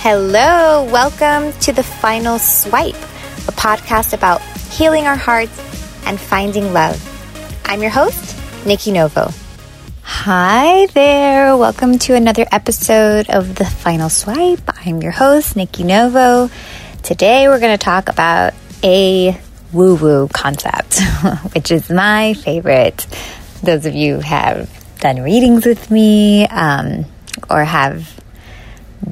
Hello, welcome to The Final Swipe, a podcast about healing our hearts and finding love. I'm your host, Nikki Novo. Hi there, welcome to another episode of The Final Swipe. I'm your host, Nikki Novo. Today we're going to talk about a woo-woo concept, which is my favorite. Those of you who have done readings with me or have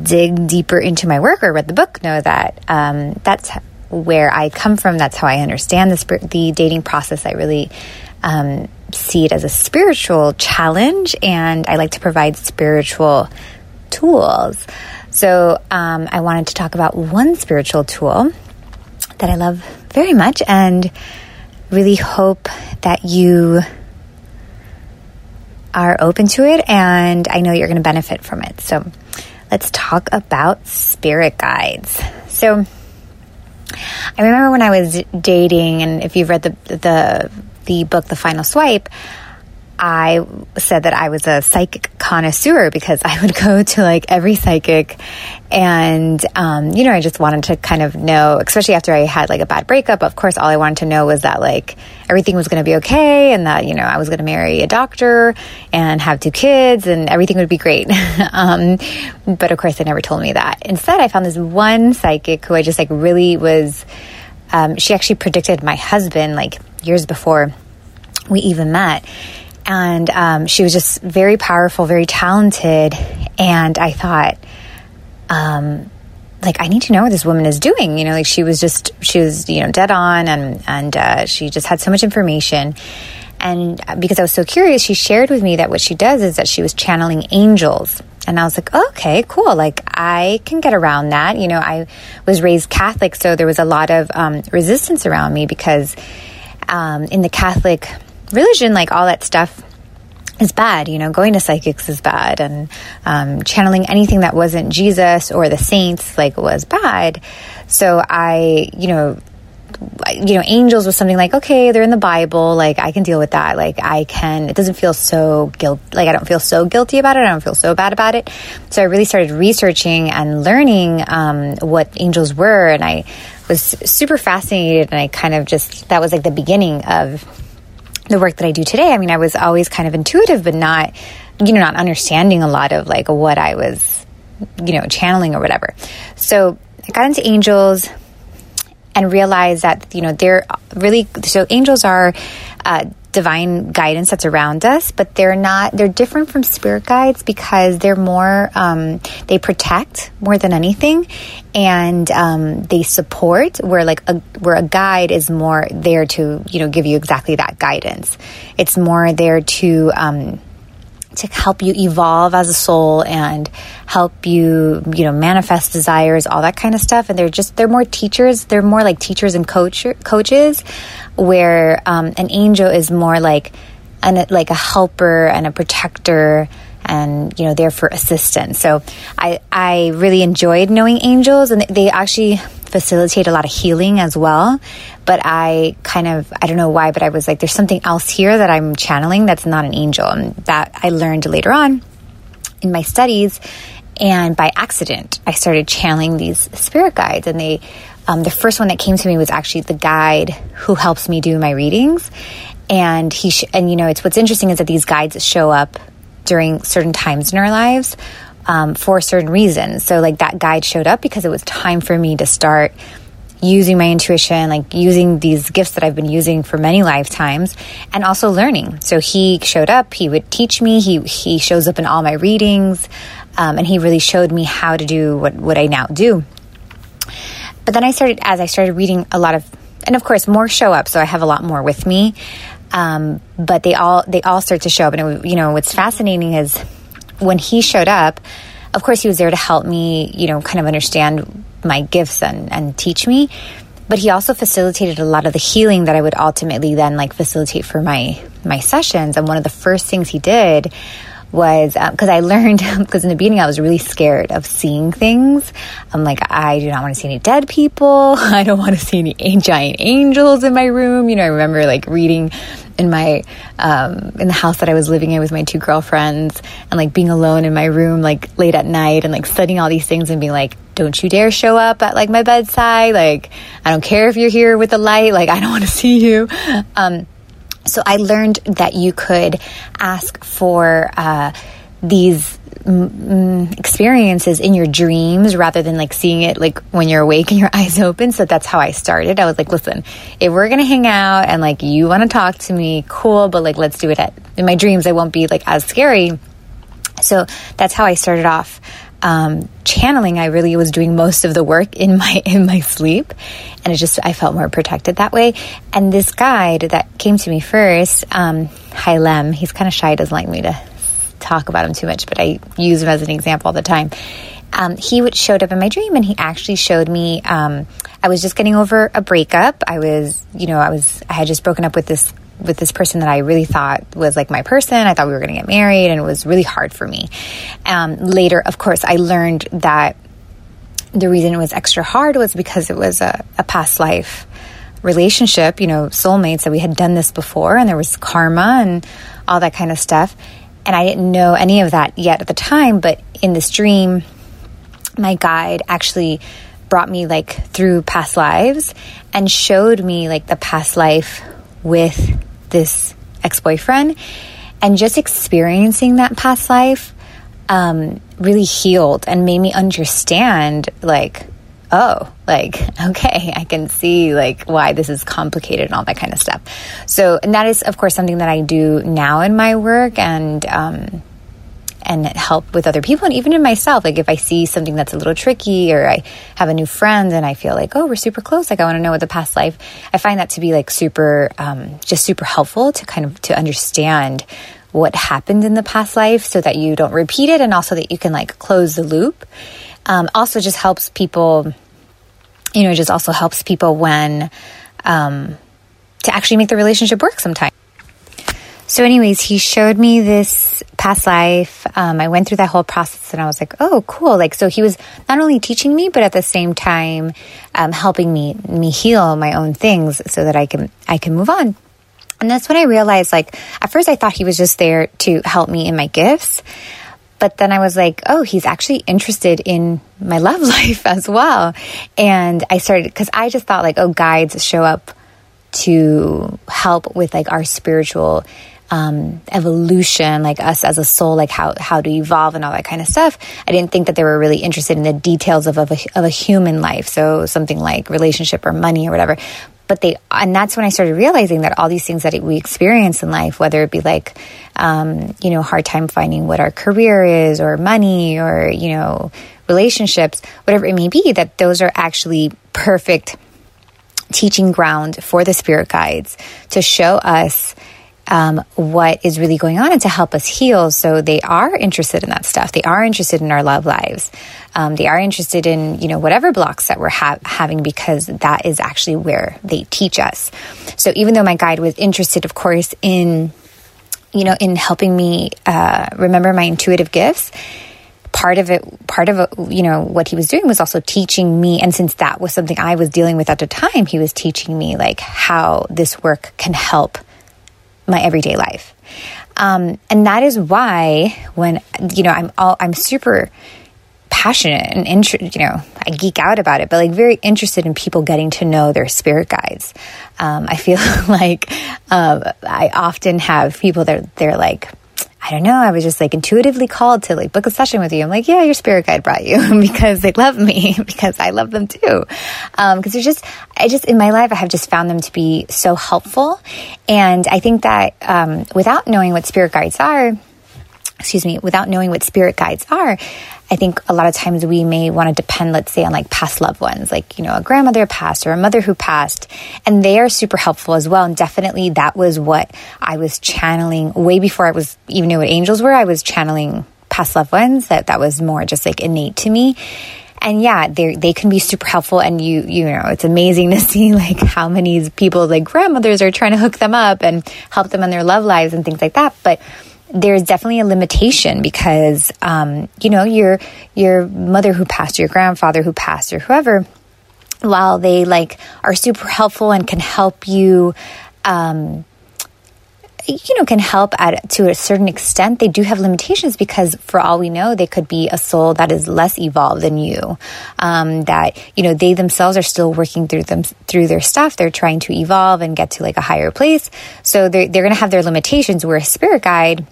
dig deeper into my work or read the book know that that's where I come from. That's how I understand the dating process. I really see it as a spiritual challenge, and I like to provide spiritual tools. So I wanted to talk about one spiritual tool that I love very much and really hope that you are open to it, and I know you're going to benefit from it. So let's talk about spirit guides. So I remember when I was dating, and if you've read the book, The Final Swipe, I said that I was a psychic connoisseur because I would go to like every psychic and, I just wanted to kind of know, especially after I had like a bad breakup. Of course, all I wanted to know was that like everything was going to be okay and that, I was going to marry a doctor and have two kids and everything would be great. But of course, they never told me that. Instead, I found this one psychic who I just like really was, she actually predicted my husband like years before we even met. And she was just very powerful, very talented. And I thought, I need to know what this woman is doing. She was dead on. And she just had so much information. And because I was so curious, she shared with me that what she does is that she was channeling angels. And I was like, okay, cool. Like I can get around that. I was raised Catholic, so there was a lot of resistance around me because in the Catholic religion, like all that stuff is bad, going to psychics is bad, and channeling anything that wasn't Jesus or the saints like was bad. So I, angels was something like, okay, they're in the Bible. Like I can deal with that. Like it doesn't feel so guilt. Like I don't feel so guilty about it. I don't feel so bad about it. So I really started researching and learning what angels were. And I was super fascinated. And I kind of that was like the beginning of the work that I do today. I mean, I was always kind of intuitive, but not, not understanding a lot of like what I was, channeling or whatever. So I got into angels and realized that, angels are divine guidance that's around us, but they're different from spirit guides because they're more, they protect more than anything. And, they support where a guide is more there to, give you exactly that guidance. It's more there to help you evolve as a soul and help you, manifest desires, all that kind of stuff. And they're more teachers. They're more like teachers and coaches where, an angel is more like a helper and a protector and, there for assistance. So I really enjoyed knowing angels, and they actually facilitate a lot of healing as well. But I don't know why, but I was like, there's something else here that I'm channeling that's not an angel. And that I learned later on in my studies. And by accident, I started channeling these spirit guides. And they, the first one that came to me was actually the guide who helps me do my readings. And it's what's interesting is that these guides show up during certain times in our lives for certain reasons. So like that guide showed up because it was time for me to start using my intuition, like using these gifts that I've been using for many lifetimes, and also learning. So he showed up, he would teach me, he shows up in all my readings, and he really showed me how to do what I now do. But then I started reading a lot of, and of course more show up, so I have a lot more with me. But they all start to show up. And what's fascinating is when he showed up, of course he was there to help me, kind of understand my gifts and teach me, but he also facilitated a lot of the healing that I would ultimately then like facilitate for my sessions. And one of the first things he did was, because in the beginning I was really scared of seeing things. I'm like, I do not want to see any dead people. I don't want to see any giant angels in my room. I remember like reading in my, in the house that I was living in with my two girlfriends, and like being alone in my room, like late at night, and like studying all these things and being like, don't you dare show up at like my bedside. Like, I don't care if you're here with the light. Like, I don't want to see you. So I learned that you could ask for these experiences in your dreams rather than like seeing it like when you're awake and your eyes open. So that's how I started. I was like, listen, if we're gonna hang out and like you want to talk to me, cool, but like let's do it in my dreams. I won't be like as scary. So that's how I started off channeling. I really was doing most of the work in my sleep, and it just, I felt more protected that way. And this guide that came to me first, Hylem, he's kind of shy, doesn't like me to talk about him too much, but I use him as an example all the time. He showed up in my dream, and he actually showed me, I was just getting over a breakup. I had just broken up with this person that I really thought was like my person. I thought we were going to get married, and it was really hard for me. Later, of course, I learned that the reason it was extra hard was because it was a past life relationship, soulmates, that we had done this before, and there was karma and all that kind of stuff. And I didn't know any of that yet at the time, but in this dream, my guide actually brought me like through past lives and showed me like the past life with this ex-boyfriend, and just experiencing that past life really healed and made me understand like, oh, like, okay, I can see like why this is complicated and all that kind of stuff. So, and that is of course something that I do now in my work and help with other people, and even in myself. Like if I see something that's a little tricky, or I have a new friend and I feel like, oh, we're super close, like I want to know what the past life, I find that to be like super, just super helpful to kind of, to understand what happened in the past life so that you don't repeat it, and also that you can like close the loop. Also just helps people, just also helps people when, to actually make the relationship work sometimes. So anyways, he showed me this past life. I went through that whole process, and I was like, oh, cool. Like, so he was not only teaching me, but at the same time, helping me heal my own things so that I can move on. And that's when I realized, like, at first I thought he was just there to help me in my gifts. But then I was like, oh, he's actually interested in my love life as well. And I started, because I just thought like, oh, guides show up to help with like our spiritual evolution, like us as a soul, like how to evolve and all that kind of stuff. I didn't think that they were really interested in the details of a human life. So something like relationship or money or whatever. But and that's when I started realizing that all these things that we experience in life, whether it be like, hard time finding what our career is, or money, or, relationships, whatever it may be, that those are actually perfect teaching ground for the spirit guides to show us what is really going on and to help us heal. So they are interested in that stuff. They are interested in our love lives. They are interested in, whatever blocks that we're having, because that is actually where they teach us. So even though my guide was interested, of course, in, in helping me remember my intuitive gifts, part of it, what he was doing was also teaching me. And since that was something I was dealing with at the time, he was teaching me like how this work can help my everyday life. And that is why when, I'm super passionate and I geek out about it, but like very interested in people getting to know their spirit guides. I feel like, I often have people that they're like, I don't know, I was just like intuitively called to like book a session with you. I'm like, yeah, your spirit guide brought you because they love me, because I love them too. Because they're just, in my life, I have just found them to be so helpful. And I think that without knowing what spirit guides are, I think a lot of times we may want to depend, let's say, on like past loved ones, like, a grandmother passed or a mother who passed, and they are super helpful as well. And definitely that was what I was channeling way before I was even knew what angels were. I was channeling past loved ones. That was more just like innate to me. And yeah, they can be super helpful. And it's amazing to see like how many people like grandmothers are trying to hook them up and help them in their love lives and things like that. But there's definitely a limitation because, your mother who passed, your grandfather who passed, or whoever, while they like are super helpful and can help you, can help to a certain extent. They do have limitations because, for all we know, they could be a soul that is less evolved than you. They themselves are still working through their stuff. They're trying to evolve and get to like a higher place. So they're going to have their limitations. Where a spirit guide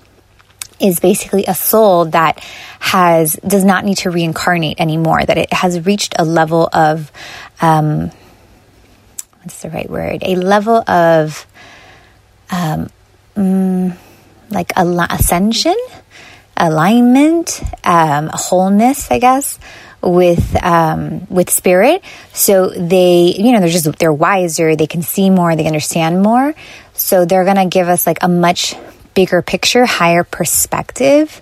is basically a soul that does not need to reincarnate anymore. That it has reached a level of what's the right word? A level of like ascension, alignment, wholeness, I guess, with spirit. So they're wiser. They can see more. They understand more. So they're gonna give us like a much bigger picture, higher perspective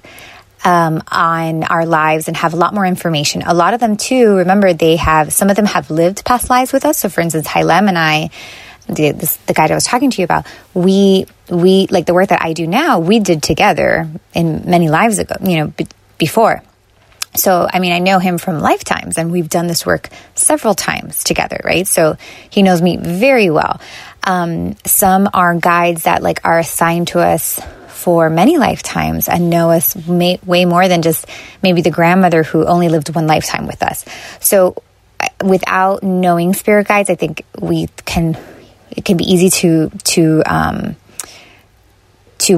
on our lives, and have a lot more information. A lot of them too, remember, some of them have lived past lives with us. So for instance, Hylem and I, the guide I was talking to you about, we like the work that I do now, we did together in many lives ago, before. So, I know him from lifetimes, and we've done this work several times together, right? So he knows me very well. Some are guides that like are assigned to us for many lifetimes and know us way more than just maybe the grandmother who only lived one lifetime with us. So without knowing spirit guides, I think it can be easy to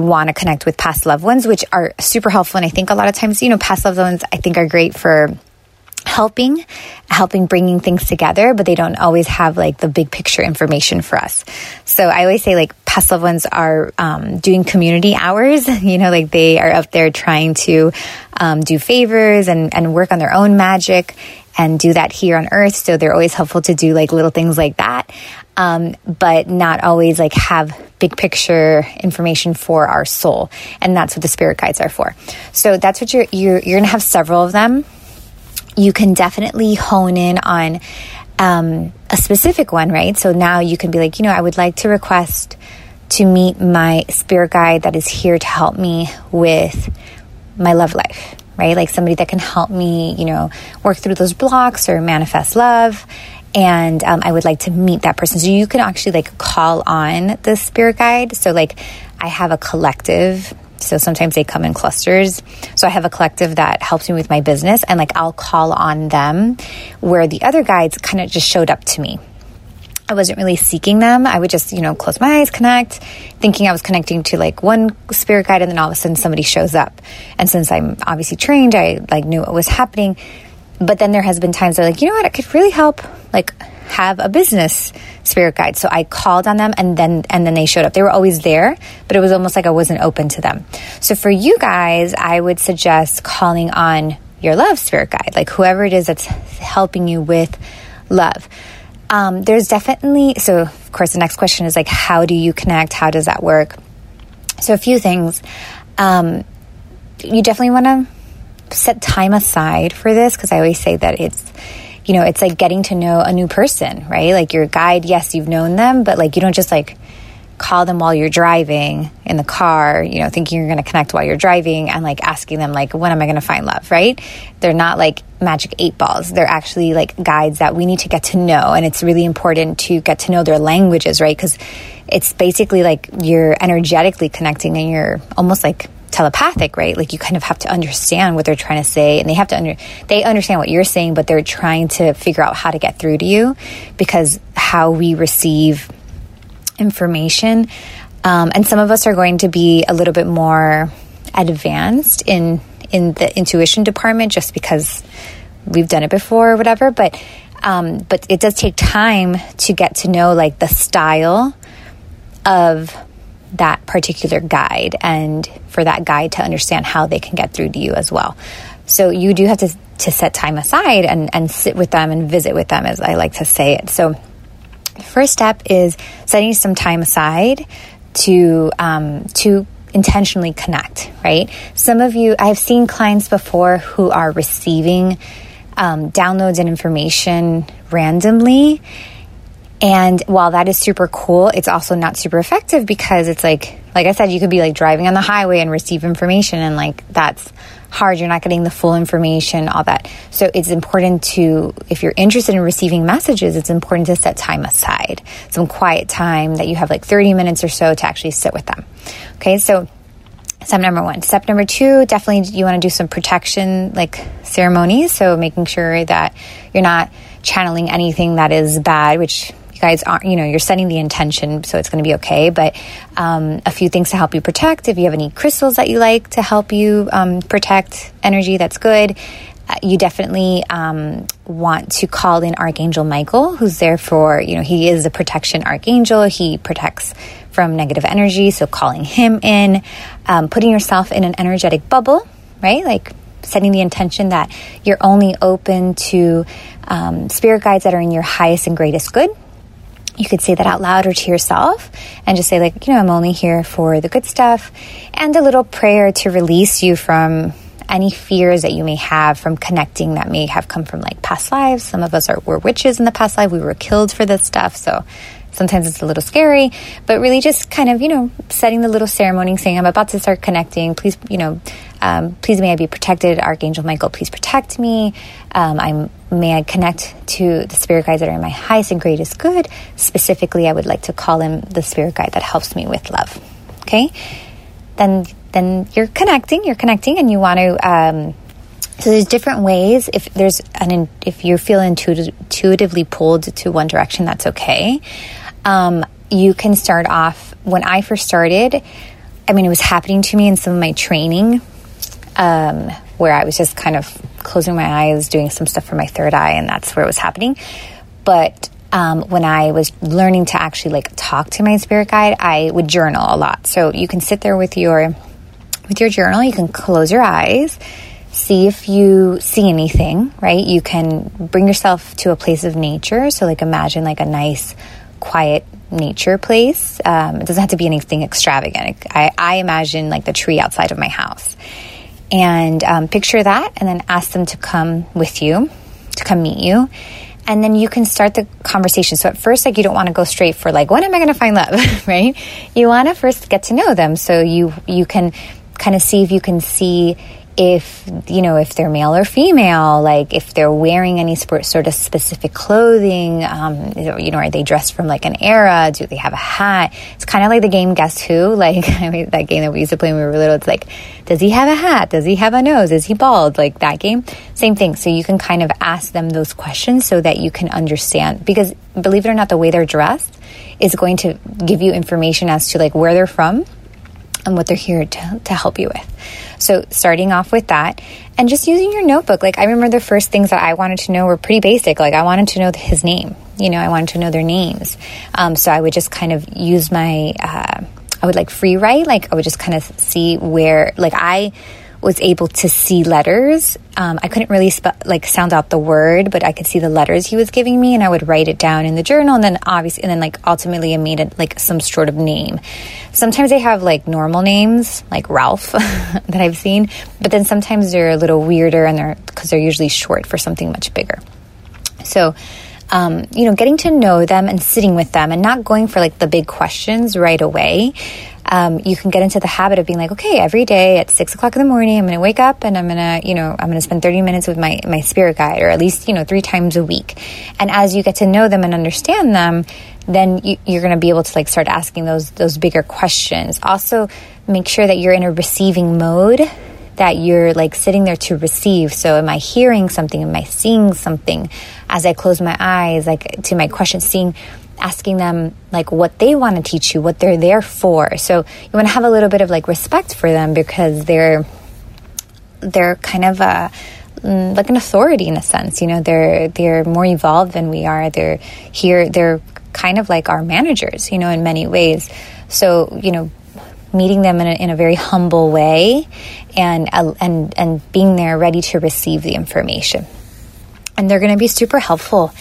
want to connect with past loved ones, which are super helpful. And I think a lot of times, past loved ones, I think, are great for helping bringing things together, but they don't always have like the big picture information for us. So I always say like past loved ones are doing community hours, like they are up there trying to do favors and work on their own magic and do that here on earth. So they're always helpful to do like little things like that, but not always like have big picture information for our soul. And that's what the spirit guides are for. So that's what you're going to have several of them. You can definitely hone in on a specific one, right? So now you can be like, I would like to request to meet my spirit guide that is here to help me with my love life, right? Like somebody that can help me, work through those blocks or manifest love. And I would like to meet that person. So you can actually like call on the spirit guide. So like I have a collective. So sometimes they come in clusters. So I have a collective that helps me with my business, and like I'll call on them, where the other guides kind of just showed up to me. I wasn't really seeking them. I would just, close my eyes, connect, thinking I was connecting to like one spirit guide, and then all of a sudden somebody shows up. And since I'm obviously trained, I like knew what was happening. But then there has been times where like, it could really help like have a business spirit guide. So I called on them, and then they showed up. They were always there, but it was almost like I wasn't open to them. So for you guys, I would suggest calling on your love spirit guide, like whoever it is that's helping you with love. There's definitely, so of course the next question is like, how do you connect? How does that work? So a few things, you definitely want to set time aside for this. 'Cause I always say that it's like getting to know a new person, right? Like your guide, yes, you've known them, but like, you don't just like call them while you're driving in the car, thinking you're going to connect while you're driving and like asking them like, when am I going to find love, right? They're not like magic 8 balls. They're actually like guides that we need to get to know. And it's really important to get to know their languages, right? Because it's basically like you're energetically connecting, and you're almost like telepathic, right? Like you kind of have to understand what they're trying to say, and they have to they understand what you're saying, but they're trying to figure out how to get through to you, because how we receive information, and some of us are going to be a little bit more advanced in the intuition department, just because we've done it before or whatever. But it does take time to get to know like the style of that particular guide, and for that guide to understand how they can get through to you as well. So you do have to set time aside and sit with them and visit with them, as I like to say it. So the first step is setting some time aside to intentionally connect, right? Some of you, I've seen clients before who are receiving downloads and information randomly. And while that is super cool, it's also not super effective, because it's like I said, you could be like driving on the highway and receive information, and like that's hard, you're not getting the full information, all that. So it's important to, if you're interested in receiving messages, it's important to set time aside, some quiet time that you have like 30 minutes or so to actually sit with them. Okay, so step number one. Step number two, definitely you want to do some protection, like ceremonies. So making sure that you're not channeling anything that is bad, which you guys aren't, you know, you're setting the intention, so it's going to be okay. But a few things to help you protect. If you have any crystals that you like to help you protect energy, that's good. You definitely want to call in Archangel Michael, who's there for, you know, he is the protection archangel. He protects from negative energy. So calling him in, putting yourself in an energetic bubble, right? Like setting the intention that you're only open to spirit guides that are in your highest and greatest good. You could say that out loud or to yourself and just say like, you know, I'm only here for the good stuff, and a little prayer to release you from any fears that you may have from connecting that may have come from like past lives. Some of us were witches in the past life. We were killed for this stuff. So sometimes it's a little scary, but really just kind of, you know, setting the little ceremony saying, I'm about to start connecting. Please, you know, please may I be protected. Archangel Michael, please protect me. May I connect to the spirit guides that are in my highest and greatest good. Specifically, I would like to call in the spirit guide that helps me with love. Okay. Then you're connecting and you want to, so there's different ways. If you feel intuitively pulled to one direction, that's okay. You can start off. When I first started, I mean, it was happening to me in some of my training, where I was just kind of closing my eyes, doing some stuff for my third eye, and that's where it was happening. But when I was learning to actually like talk to my spirit guide, I would journal a lot. So you can sit there with your journal. You can close your eyes, see if you see anything, right? You can bring yourself to a place of nature. So like imagine like a nice, quiet nature place. It doesn't have to be anything extravagant. I imagine like the tree outside of my house, and picture that, and then ask them to come with you, to come meet you. And then you can start the conversation. So at first, like you don't want to go straight for like, when am I going to find love, right? You want to first get to know them. So you can kind of see if you can see if, you know, if they're male or female, like if they're wearing any sort of specific clothing, you know, are they dressed from like an era? Do they have a hat? It's kind of like the game Guess Who, like I mean, that game that we used to play when we were little. It's like, does he have a hat? Does he have a nose? Is he bald? Like that game, same thing. So you can kind of ask them those questions so that you can understand, because believe it or not, the way they're dressed is going to give you information as to like where they're from and what they're here to help you with. So starting off with that and just using your notebook. Like I remember the first things that I wanted to know were pretty basic. Like I wanted to know his name, you know, I wanted to know their names. So I would just kind of use my, I would like free write. Like I would just kind of see where, like I was able to see letters. I couldn't really sound out the word, but I could see the letters he was giving me, and I would write it down in the journal. And then obviously, and then like ultimately I made it like some sort of name. Sometimes they have like normal names like Ralph that I've seen, but then sometimes they're a little weirder, and because they're usually short for something much bigger. So, you know, getting to know them and sitting with them and not going for like the big questions right away. You can get into the habit of being like, okay, every day at 6:00 in the morning, I'm going to wake up and I'm going to, you know, I'm going to spend 30 minutes with my spirit guide, or at least, you know, 3 times a week. And as you get to know them and understand them, then you're going to be able to like start asking those bigger questions. Also make sure that you're in a receiving mode, that you're like sitting there to receive. So am I hearing something? Am I seeing something? As I close my eyes, like to my questions, asking them like what they want to teach you, what they're there for. So you want to have a little bit of like respect for them, because they're kind of like an authority in a sense, you know, they're more evolved than we are. They're here. They're kind of like our managers, you know, in many ways. So, you know, meeting them in a very humble way, and being there ready to receive the information. And they're going to be super helpful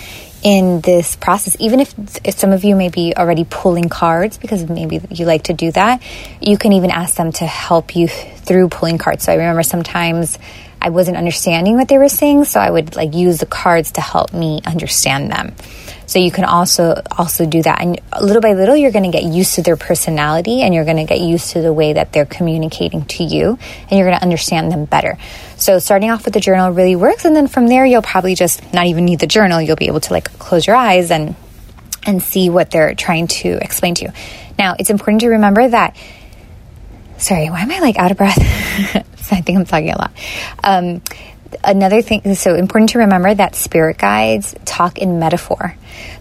in this process. Even if some of you may be already pulling cards, because maybe you like to do that, you can even ask them to help you through pulling cards. So I remember sometimes I wasn't understanding what they were saying, so I would like use the cards to help me understand them. So you can also do that. And little by little, you're going to get used to their personality, and you're going to get used to the way that they're communicating to you, and you're going to understand them better. So starting off with the journal really works. And then from there, you'll probably just not even need the journal. You'll be able to like close your eyes and see what they're trying to explain to you. Now, it's important to remember that. Sorry, why am I like out of breath? I think I'm talking a lot. Another thing is so important to remember that spirit guides talk in metaphor.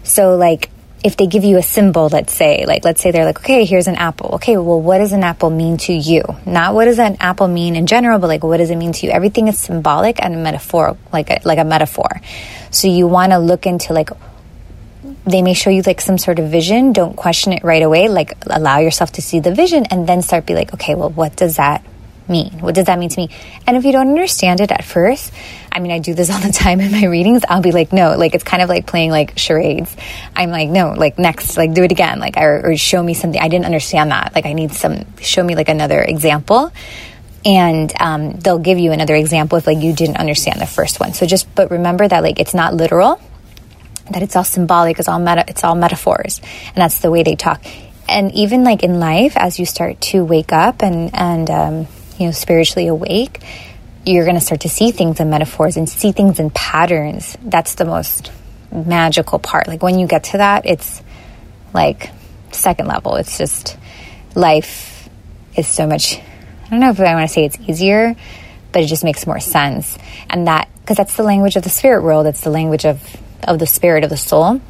So like if they give you a symbol, let's say they're like, okay, here's an apple. Okay, well, what does an apple mean to you? Not what does an apple mean in general, but like, what does it mean to you? Everything is symbolic and metaphor, like a metaphor. So you want to look into like, they may show you like some sort of vision. Don't question it right away. Like allow yourself to see the vision and then start be like, okay, well, what does that mean? What does that mean to me? And if you don't understand it at first, I mean, I do this all the time in my readings. I'll be like, no, like it's kind of like playing like charades. I'm like, no, like next, like do it again. Like, or show me something. I didn't understand that. Like I need show me like another example. And they'll give you another example if like you didn't understand the first one. So but remember that like it's not literal, that it's all symbolic, it's all metaphors. And that's the way they talk. And even like in life, as you start to wake up and you know, spiritually awake, you're going to start to see things in metaphors and see things in patterns. That's the most magical part. Like when you get to that, it's like second level. It's just life is so much, I don't know if I want to say it's easier, but it just makes more sense. And that, because that's the language of the spirit world. It's the language of the spirit, of the soul.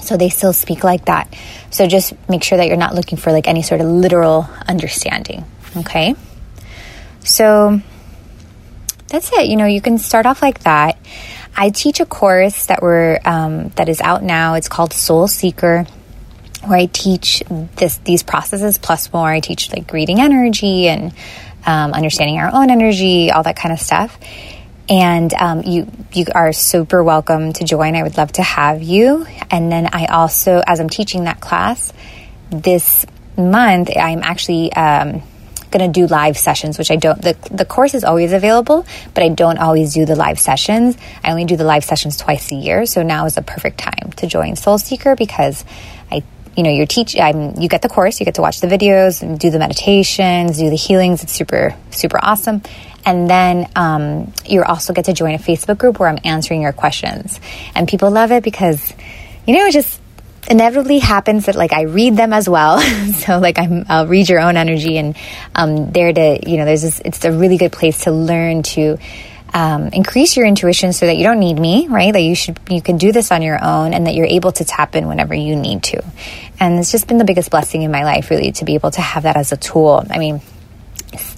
So they still speak like that. So just make sure that you're not looking for like any sort of literal understanding. Okay. So that's it. You know, you can start off like that. I teach a course that that is out now. It's called Soul Seeker, where I teach these processes plus more. I teach like reading energy and understanding our own energy, all that kind of stuff. And you are super welcome to join. I would love to have you. And then I also, as I'm teaching that class this month, I'm actually going to do live sessions, which I don't. The course is always available, but I don't always do the live sessions. I only do the live sessions twice a year. So now is the perfect time to join Soul Seeker because you get the course, you get to watch the videos, and do the meditations, do the healings. It's super, super awesome. And then you also get to join a Facebook group where I'm answering your questions. And people love it because, you know, it just inevitably happens that like I read them as well. So like I'll read your own energy and it's a really good place to learn to increase your intuition so that you don't need me, right? That you can do this on your own and that you're able to tap in whenever you need to. And it's just been the biggest blessing in my life, really, to be able to have that as a tool. I mean,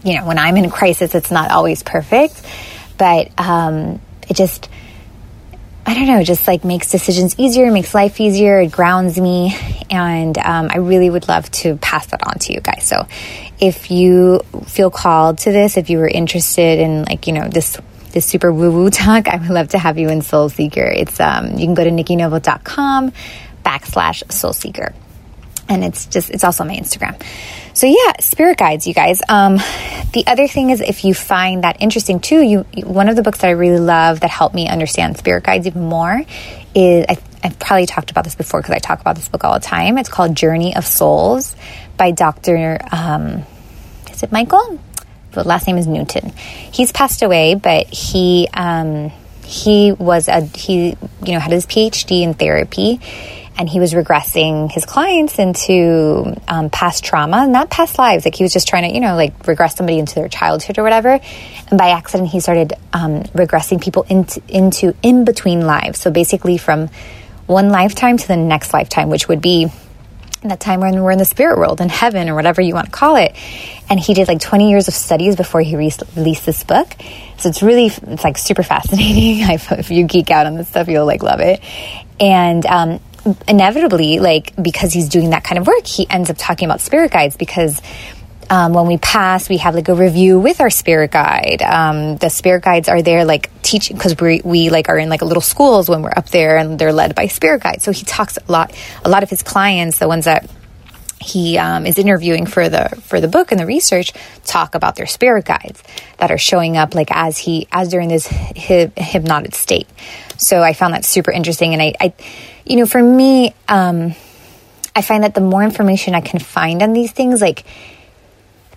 you know, when I'm in a crisis, it's not always perfect, but it just, I don't know, just like makes decisions easier, makes life easier, it grounds me, and I really would love to pass that on to you guys. So if you feel called to this, if you were interested in like, you know, this super woo-woo talk, I would love to have you in Soul Seeker. It's you can go to nikkinovo.com/Soul Seeker. And it's also on my Instagram. So yeah, spirit guides, you guys. The other thing is, if you find that interesting too, one of the books that I really love that helped me understand spirit guides even more is, I've probably talked about this before because I talk about this book all the time. It's called Journey of Souls by Dr. Is it Michael? The last name is Newton. He's passed away, but he had his PhD in therapy. And he was regressing his clients into past trauma, not past lives. Like he was just trying to, you know, like regress somebody into their childhood or whatever. And by accident, he started regressing people into in between lives. So basically from one lifetime to the next lifetime, which would be that time when we're in the spirit world, in heaven or whatever you want to call it. And he did like 20 years of studies before he released this book. So it's like super fascinating. If you geek out on this stuff, you'll like love it. And inevitably, like, because he's doing that kind of work, he ends up talking about spirit guides because when we pass, we have like a review with our spirit guide. The spirit guides are there like teaching, because we like are in like little schools when we're up there, and they're led by spirit guides. So he talks a lot of his clients, the ones that he is interviewing for the book and the research, talk about their spirit guides that are showing up like as during this hypnotic state. So I found that super interesting. And I you know, for me, I find that the more information I can find on these things, like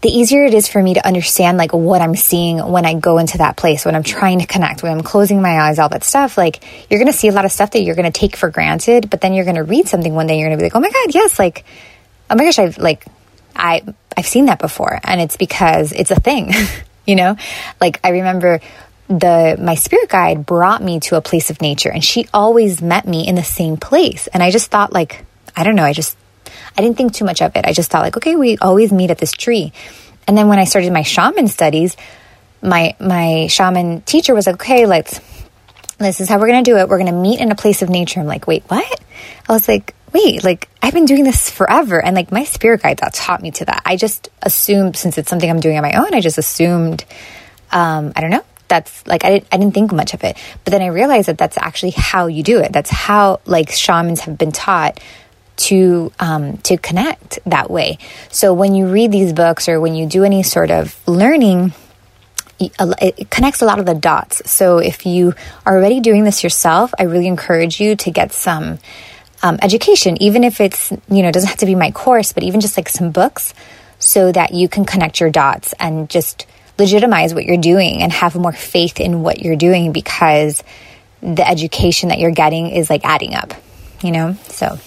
the easier it is for me to understand like what I'm seeing when I go into that place, when I'm trying to connect, when I'm closing my eyes, all that stuff. Like you're going to see a lot of stuff that you're going to take for granted, but then you're going to read something one day and you're going to be like, oh my God, yes. Like, oh my gosh, I've seen that before. And it's because it's a thing, you know, like I remember my spirit guide brought me to a place of nature and she always met me in the same place. And I just thought like, I don't know. I didn't think too much of it. I just thought like, okay, we always meet at this tree. And then when I started my shaman studies, my shaman teacher was like, okay, this is how we're going to do it. We're going to meet in a place of nature. I'm like, wait, what? I was like, wait, like I've been doing this forever. And like my spirit guide that taught me to that. I just assumed, since it's something I'm doing on my own, I just assumed, I don't know. That's like, I didn't think much of it, but then I realized that that's actually how you do it. That's how like shamans have been taught to connect that way. So when you read these books or when you do any sort of learning, it connects a lot of the dots. So if you are already doing this yourself, I really encourage you to get some education, even if it's, you know, it doesn't have to be my course, but even just like some books so that you can connect your dots and just legitimize what you're doing and have more faith in what you're doing, because the education that you're getting is like adding up, you know? So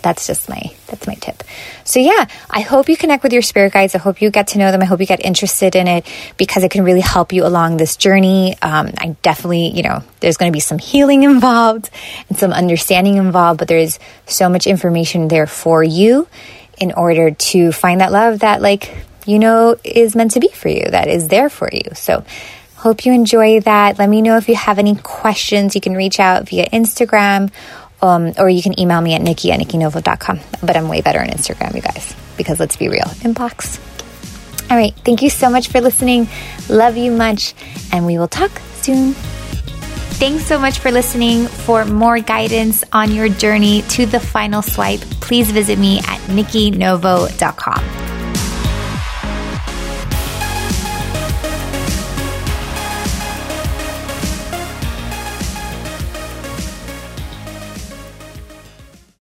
that's my tip. So yeah, I hope you connect with your spirit guides. I hope you get to know them. I hope you get interested in it, because it can really help you along this journey. I definitely, you know, there's going to be some healing involved and some understanding involved, but there is so much information there for you in order to find that love that like, you know, is meant to be for you, that is there for you. So hope you enjoy that. Let me know if you have any questions. You can reach out via Instagram, or you can email me at nikki@nikkinovo.com. But I'm way better on Instagram, you guys, because let's be real, inbox. All right. Thank you so much for listening. Love you much. And we will talk soon. Thanks so much for listening. For more guidance on your journey to the final swipe, please visit me at nikkinovo.com.